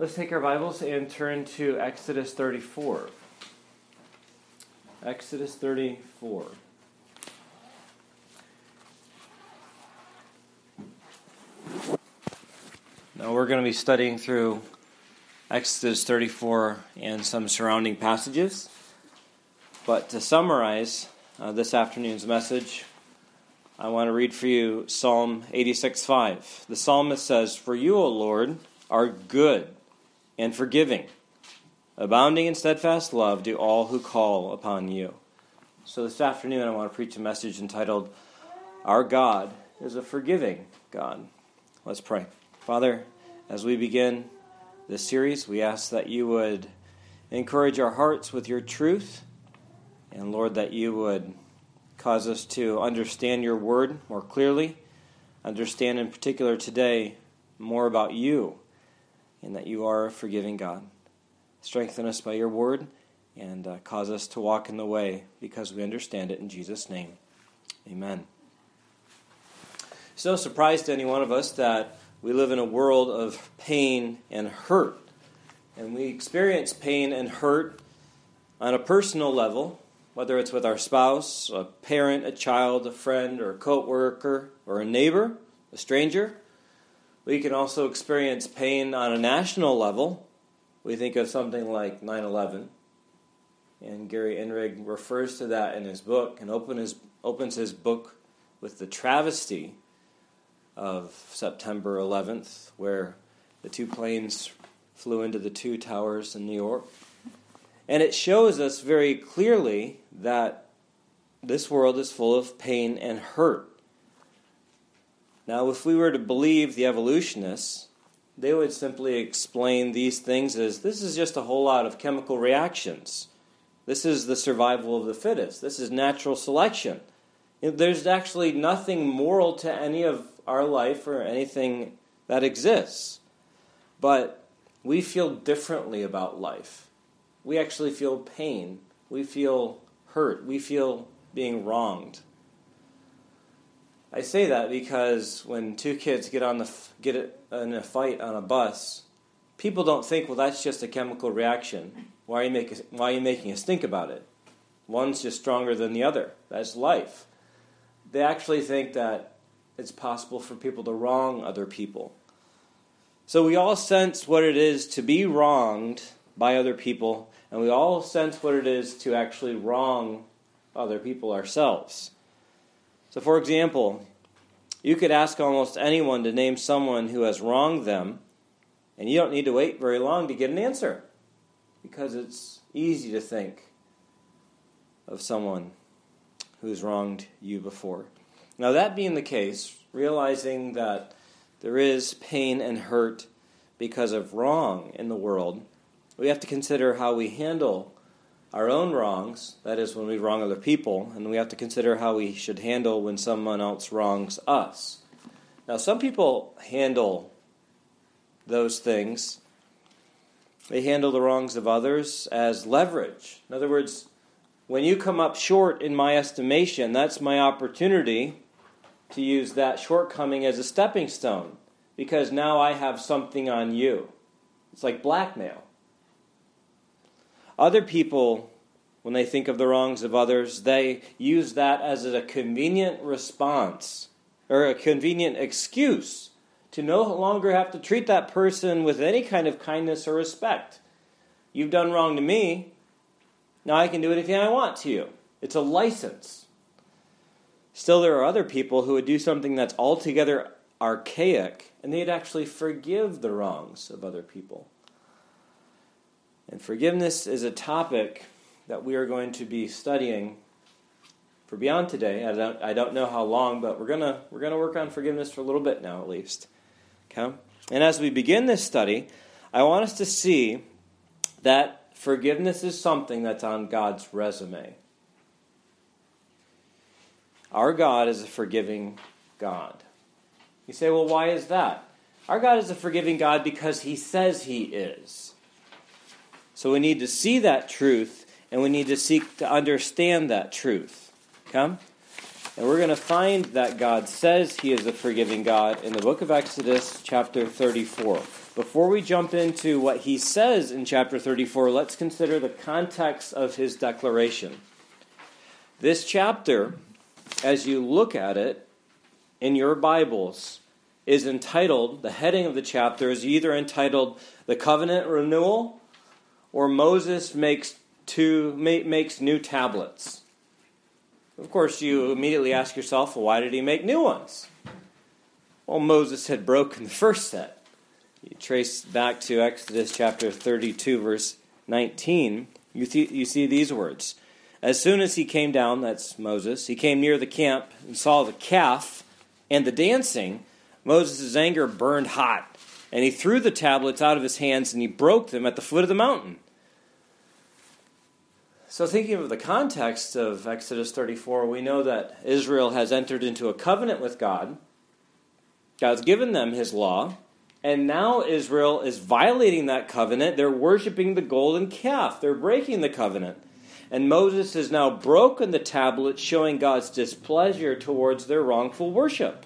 Let's take our Bibles and turn to Exodus 34. Exodus 34. Now we're going to be studying through Exodus 34 and some surrounding passages. But to summarize this afternoon's message, I want to read for you Psalm 86:5. The psalmist says, "For you, O Lord, are good and forgiving, abounding in steadfast love to all who call upon you." So this afternoon I want to preach a message entitled, "Our God is a Forgiving God." Let's pray. Father, as we begin this series, we ask that you would encourage our hearts with your truth, and Lord, that you would cause us to understand your word more clearly, understand in particular today more about you, and that you are a forgiving God. Strengthen us by your word and cause us to walk in the way because we understand it in Jesus' name. Amen. It's no surprise to any one of us that we live in a world of pain and hurt. And we experience pain and hurt on a personal level, whether it's with our spouse, a parent, a child, a friend, or a co-worker, or a neighbor, a stranger. We can also experience pain on a national level. We think of something like 9/11, and Gary Inrig refers to that in his book and opens his book with the travesty of September 11th, where the two planes flew into the two towers in New York. And it shows us very clearly that this world is full of pain and hurt. Now, if we were to believe the evolutionists, they would simply explain these things as this is just a whole lot of chemical reactions. This is the survival of the fittest. This is natural selection. There's actually nothing moral to any of our life or anything that exists. But we feel differently about life. We actually feel pain. We feel hurt. We feel being wronged. I say that because when two kids get in a fight on a bus, people don't think, well, that's just a chemical reaction. Why are you making us think about it? One's just stronger than the other. That's life. They actually think that it's possible for people to wrong other people. So we all sense what it is to be wronged by other people, and we all sense what it is to actually wrong other people ourselves. So, for example, you could ask almost anyone to name someone who has wronged them, and you don't need to wait very long to get an answer, because it's easy to think of someone who's wronged you before. Now, that being the case, realizing that there is pain and hurt because of wrong in the world, we have to consider how we handle our own wrongs, that is, when we wrong other people, and we have to consider how we should handle when someone else wrongs us. Now, some people handle those things. They handle the wrongs of others as leverage. In other words, when you come up short in my estimation, that's my opportunity to use that shortcoming as a stepping stone, because now I have something on you. It's like blackmail. Other people, when they think of the wrongs of others, they use that as a convenient response or a convenient excuse to no longer have to treat that person with any kind of kindness or respect. You've done wrong to me. Now I can do anything I want to you. It's a license. Still, there are other people who would do something that's altogether archaic, and they'd actually forgive the wrongs of other people. And forgiveness is a topic that we are going to be studying for beyond today. I don't know how long, but we're going to work on forgiveness for a little bit now at least. Okay? And as we begin this study, I want us to see that forgiveness is something that's on God's resume. Our God is a forgiving God. You say, well, why is that? Our God is a forgiving God because he says he is. So we need to see that truth, and we need to seek to understand that truth. Okay? And we're going to find that God says he is a forgiving God in the book of Exodus, chapter 34. Before we jump into what he says in chapter 34, let's consider the context of his declaration. This chapter, as you look at it in your Bibles, is entitled, the heading of the chapter is either entitled The Covenant Renewal or Moses makes New Tablets. Of course, you immediately ask yourself, well, why did he make new ones? Well, Moses had broken the first set. You trace back to Exodus chapter 32, verse 19, you see these words. As soon as he came down, that's Moses, he came near the camp and saw the calf and the dancing. Moses' anger burned hot, and he threw the tablets out of his hands, and he broke them at the foot of the mountain. So thinking of the context of Exodus 34, we know that Israel has entered into a covenant with God. God's given them his law, and now Israel is violating that covenant. They're worshiping the golden calf. They're breaking the covenant. And Moses has now broken the tablets, showing God's displeasure towards their wrongful worship.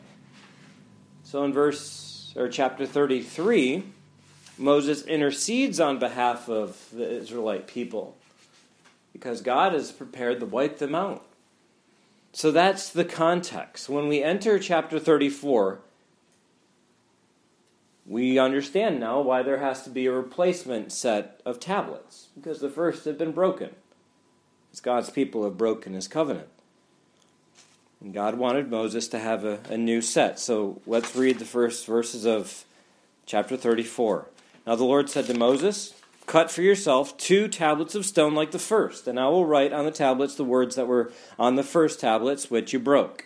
So in chapter 33, Moses intercedes on behalf of the Israelite people because God is prepared to wipe them out. So that's the context. When we enter chapter 34, we understand now why there has to be a replacement set of tablets, because the first have been broken. God's people have broken his covenant. And God wanted Moses to have a new set. So let's read the first verses of chapter 34. Now the Lord said to Moses, "Cut for yourself 2 tablets of stone like the first, and I will write on the tablets the words that were on the first tablets which you broke."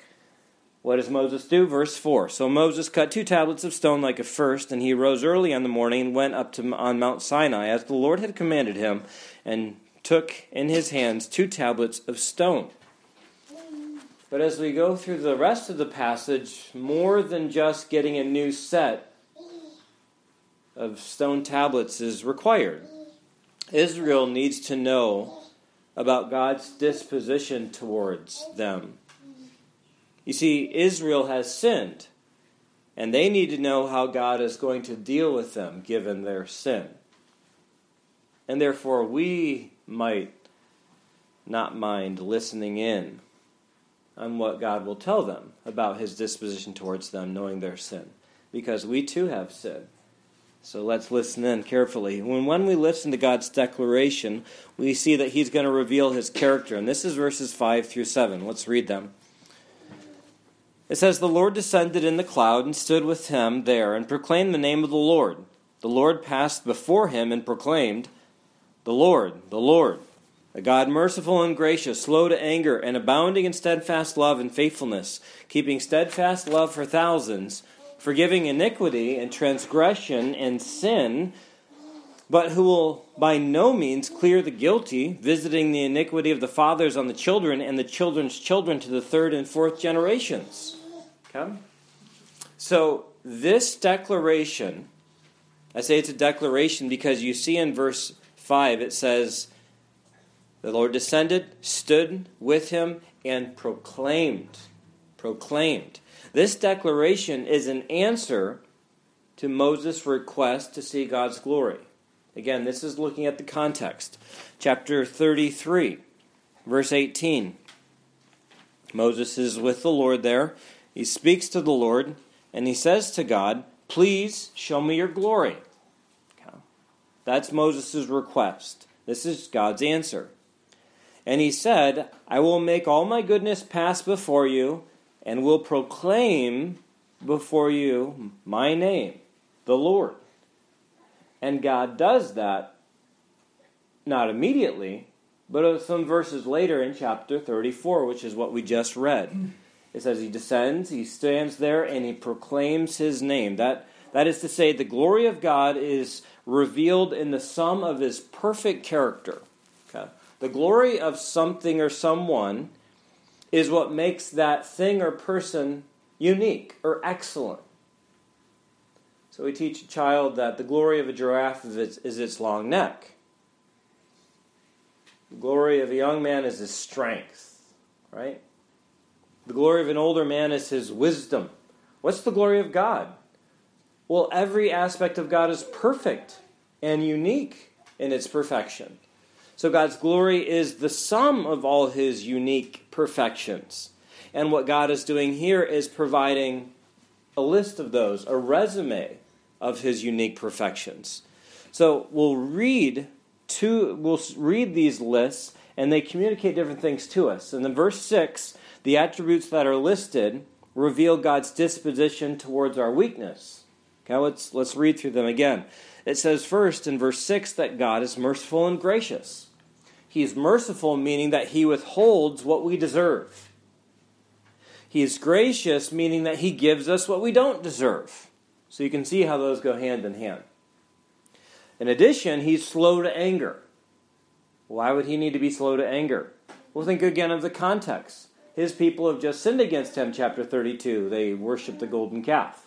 What does Moses do? Verse 4. So Moses cut 2 tablets of stone like a first, and he rose early on the morning and went up on Mount Sinai as the Lord had commanded him, and took in his hands 2 tablets of stone. But as we go through the rest of the passage, more than just getting a new set of stone tablets is required. Israel needs to know about God's disposition towards them. You see, Israel has sinned, and they need to know how God is going to deal with them given their sin. And therefore, we might not mind listening in on what God will tell them about his disposition towards them, knowing their sin, because we too have sin. So let's listen in carefully. When we listen to God's declaration, we see that he's going to reveal his character. And this is verses 5-7. Let's read them. It says, "The Lord descended in the cloud and stood with him there and proclaimed the name of the Lord. The Lord passed before him and proclaimed, 'The Lord, a God merciful and gracious, slow to anger, and abounding in steadfast love and faithfulness, keeping steadfast love for thousands, forgiving iniquity and transgression and sin, but who will by no means clear the guilty, visiting the iniquity of the fathers on the children and the children's children to the 3rd and 4th generations.'" Okay? So this declaration, I say it's a declaration because you see in verse 5, it says, "The Lord descended, stood with him, and proclaimed. This declaration is an answer to Moses' request to see God's glory. Again, this is looking at the context. Chapter 33, verse 18. Moses is with the Lord there. He speaks to the Lord, and he says to God, "Please show me your glory." That's Moses' request. This is God's answer. And he said, "I will make all my goodness pass before you and will proclaim before you my name, the Lord." And God does that, not immediately, but some verses later in chapter 34, which is what we just read. It says he descends, he stands there, and he proclaims his name. That is to say, the glory of God is revealed in the sum of his perfect character. Okay? The glory of something or someone is what makes that thing or person unique or excellent. So we teach a child that the glory of a giraffe is its long neck. The glory of a young man is his strength, right? The glory of an older man is his wisdom. What's the glory of God? Well, every aspect of God is perfect and unique in its perfection. So God's glory is the sum of all his unique perfections. And what God is doing here is providing a list of those, a resume of his unique perfections. So we'll read these lists, and they communicate different things to us. And in verse 6, the attributes that are listed reveal God's disposition towards our weakness. Okay, let's read through them again. It says first in verse 6 that God is merciful and gracious. He is merciful, meaning that he withholds what we deserve. He is gracious, meaning that he gives us what we don't deserve. So you can see how those go hand in hand. In addition, he's slow to anger. Why would he need to be slow to anger? Well, think again of the context. His people have just sinned against him, chapter 32. They worship the golden calf.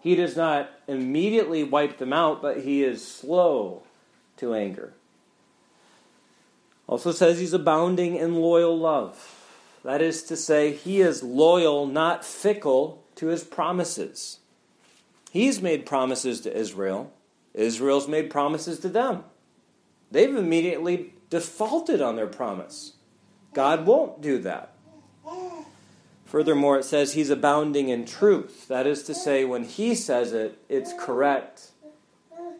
He does not immediately wipe them out, but he is slow to anger. Also says he's abounding in loyal love. That is to say, he is loyal, not fickle, to his promises. He's made promises to Israel. Israel's made promises to them. They've immediately defaulted on their promise. God won't do that. Furthermore, it says he's abounding in truth. That is to say, when he says it, it's correct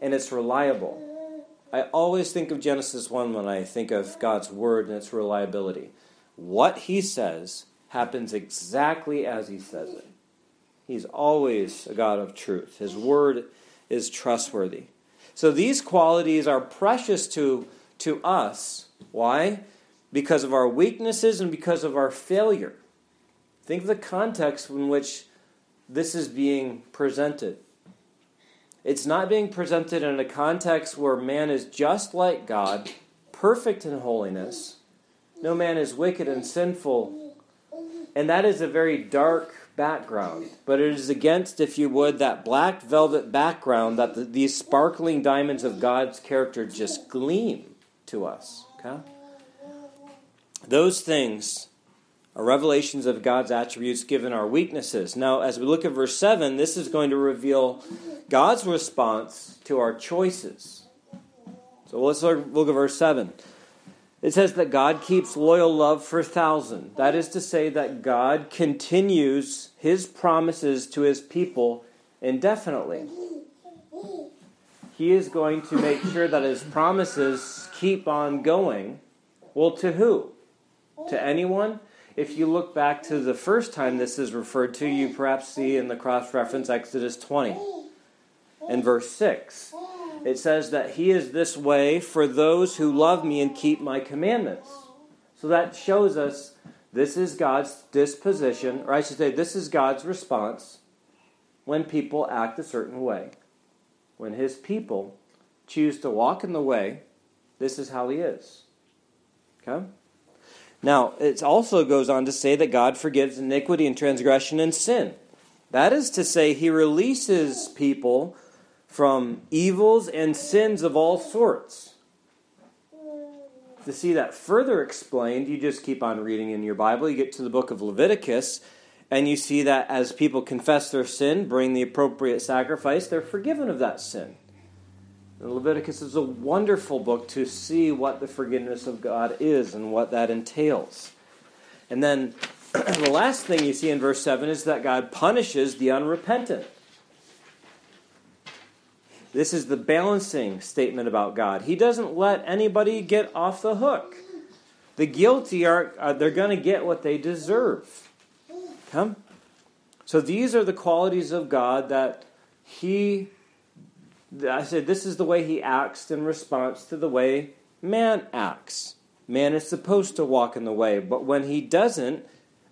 and it's reliable. I always think of Genesis 1 when I think of God's word and its reliability. What he says happens exactly as he says it. He's always a God of truth. His word is trustworthy. So these qualities are precious to us. Why? Because of our weaknesses and because of our failure. Think of the context in which this is being presented. It's not being presented in a context where man is just like God, perfect in holiness. No man is wicked and sinful. And that is a very dark background. But it is against, if you would, that black velvet background that these sparkling diamonds of God's character just gleam to us. Okay? Those things are revelations of God's attributes given our weaknesses. Now, as we look at verse 7, this is going to reveal God's response to our choices. So let's look at verse 7. It says that God keeps loyal love for 1,000. That is to say that God continues his promises to his people indefinitely. He is going to make sure that his promises keep on going. Well, to who? To anyone? If you look back to the first time this is referred to, you perhaps see in the cross-reference Exodus 20 and verse 6. It says that he is this way for those who love me and keep my commandments. So that shows us this is God's disposition, or I should say this is God's response when people act a certain way. When his people choose to walk in the way, this is how he is. Okay? Now, it also goes on to say that God forgives iniquity and transgression and sin. That is to say, he releases people from evils and sins of all sorts. To see that further explained, you just keep on reading in your Bible. You get to the book of Leviticus, and you see that as people confess their sin, bring the appropriate sacrifice, they're forgiven of that sin. And Leviticus is a wonderful book to see what the forgiveness of God is and what that entails. And then the last thing you see in verse 7 is that God punishes the unrepentant. This is the balancing statement about God. He doesn't let anybody get off the hook. The guilty they're going to get what they deserve. Come. So these are the qualities of God that this is the way he acts in response to the way man acts. Man is supposed to walk in the way, but when he doesn't,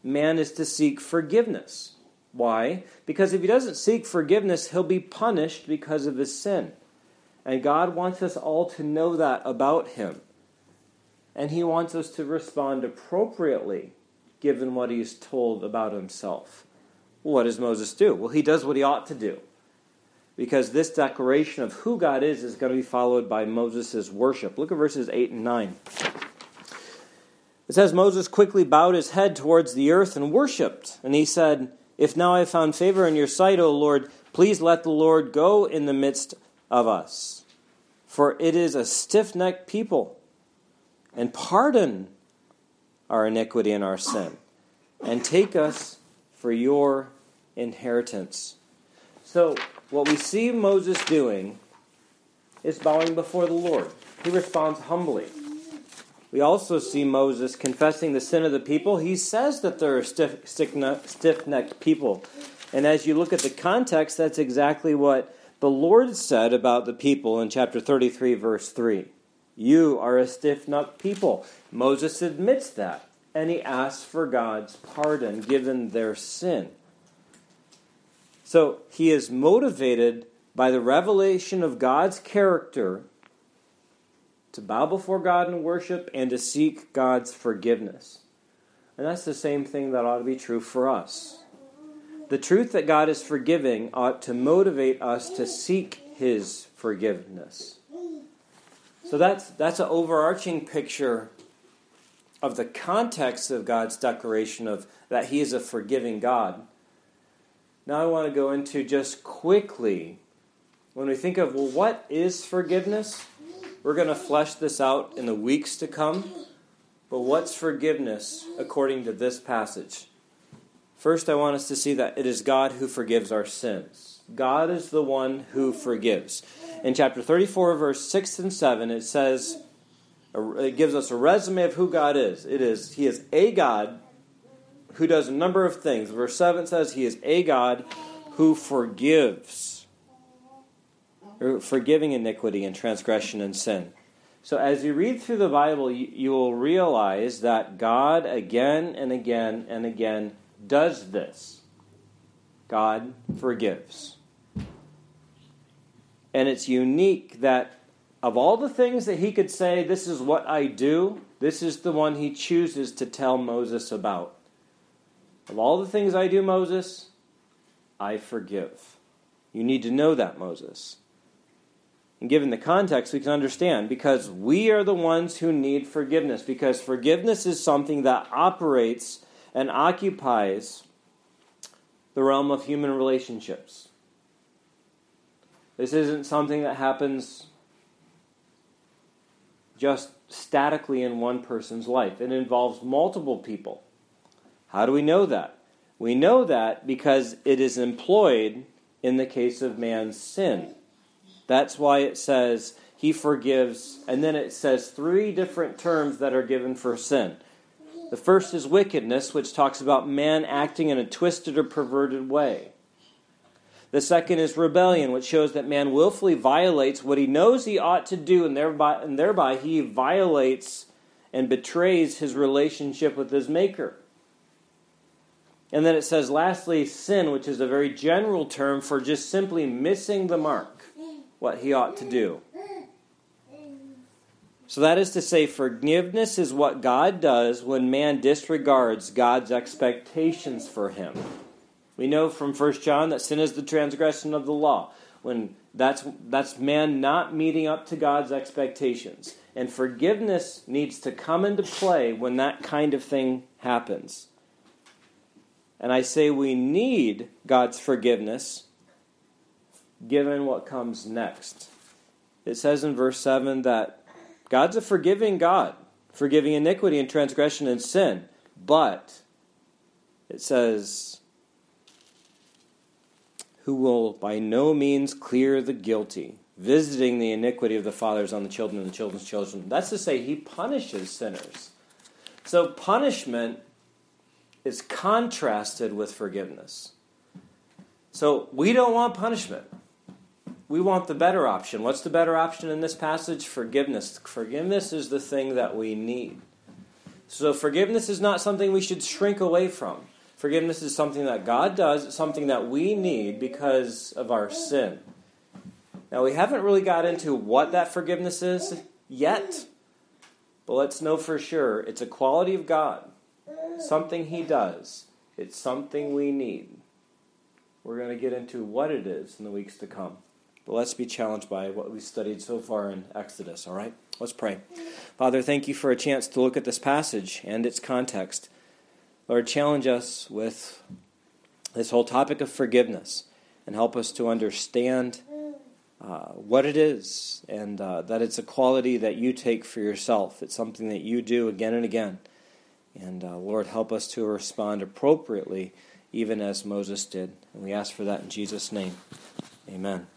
man is to seek forgiveness. Why? Because if he doesn't seek forgiveness, he'll be punished because of his sin. And God wants us all to know that about him. And he wants us to respond appropriately, given what he's told about himself. Well, what does Moses do? Well, he does what he ought to do. Because this declaration of who God is going to be followed by Moses' worship. Look at verses 8 and 9. It says, Moses quickly bowed his head towards the earth and worshipped. And he said, If now I have found favor in your sight, O Lord, Please let the Lord go in the midst of us, for it is a stiff-necked people, and pardon our iniquity and our sin, and take us for your inheritance. So what we see Moses doing is bowing before the Lord. He responds humbly. We also see Moses confessing the sin of the people. He says that they're a stiff-necked people. And as you look at the context, that's exactly what the Lord said about the people in chapter 33, verse 3. You are a stiff-necked people. Moses admits that, and he asks for God's pardon given their sin. So he is motivated by the revelation of God's character to bow before God in worship and to seek God's forgiveness. And that's the same thing that ought to be true for us. The truth that God is forgiving ought to motivate us to seek his forgiveness. So that's an overarching picture of the context of God's declaration of that he is a forgiving God. Now I want to go into just quickly, when we think of, well, what is forgiveness? We're going to flesh this out in the weeks to come. But what's forgiveness according to this passage? First, I want us to see that it is God who forgives our sins. God is the one who forgives. In chapter 34, verse 6 and 7, it says, it gives us a resume of who God is. It is, he is a God who does a number of things. Verse 7 says, he is a God who forgives, forgiving iniquity and transgression and sin. So as you read through the Bible, you will realize that God again and again and again does this. God forgives. And it's unique that of all the things that he could say, this is what I do, this is the one he chooses to tell Moses about. Of all the things I do, Moses, I forgive. You need to know that, Moses. And given the context, we can understand, because we are the ones who need forgiveness, because forgiveness is something that operates and occupies the realm of human relationships. This isn't something that happens just statically in one person's life. It involves multiple people. How do we know that? We know that because it is employed in the case of man's sin. That's why it says he forgives, and then it says three different terms that are given for sin. The first is wickedness, which talks about man acting in a twisted or perverted way. The second is rebellion, which shows that man willfully violates what he knows he ought to do, and thereby he violates and betrays his relationship with his Maker. And then it says, lastly, sin, which is a very general term for just simply missing the mark, what he ought to do. So that is to say, forgiveness is what God does when man disregards God's expectations for him. We know from 1 John that sin is the transgression of the law. When that's man not meeting up to God's expectations. And forgiveness needs to come into play when that kind of thing happens. And I say we need God's forgiveness given what comes next. It says in verse 7 that God's a forgiving God, forgiving iniquity and transgression and sin. But it says, who will by no means clear the guilty, visiting the iniquity of the fathers on the children and the children's children. That's to say he punishes sinners. So punishment is contrasted with forgiveness. So we don't want punishment. We want the better option. What's the better option in this passage? Forgiveness. Forgiveness is the thing that we need. So forgiveness is not something we should shrink away from. Forgiveness is something that God does. It's something that we need because of our sin. Now, we haven't really got into what that forgiveness is yet, but let's know for sure it's a quality of God. Something he does. It's something we need. We're going to get into what it is in the weeks to come. But let's be challenged by what we've studied so far in Exodus, all right? Let's pray. Father, thank you for a chance to look at this passage and its context. Lord, challenge us with this whole topic of forgiveness. and help us to understand what it is, and that it's a quality that you take for yourself. It's something that you do again and again. And Lord, help us to respond appropriately, even as Moses did. And we ask for that in Jesus' name. Amen.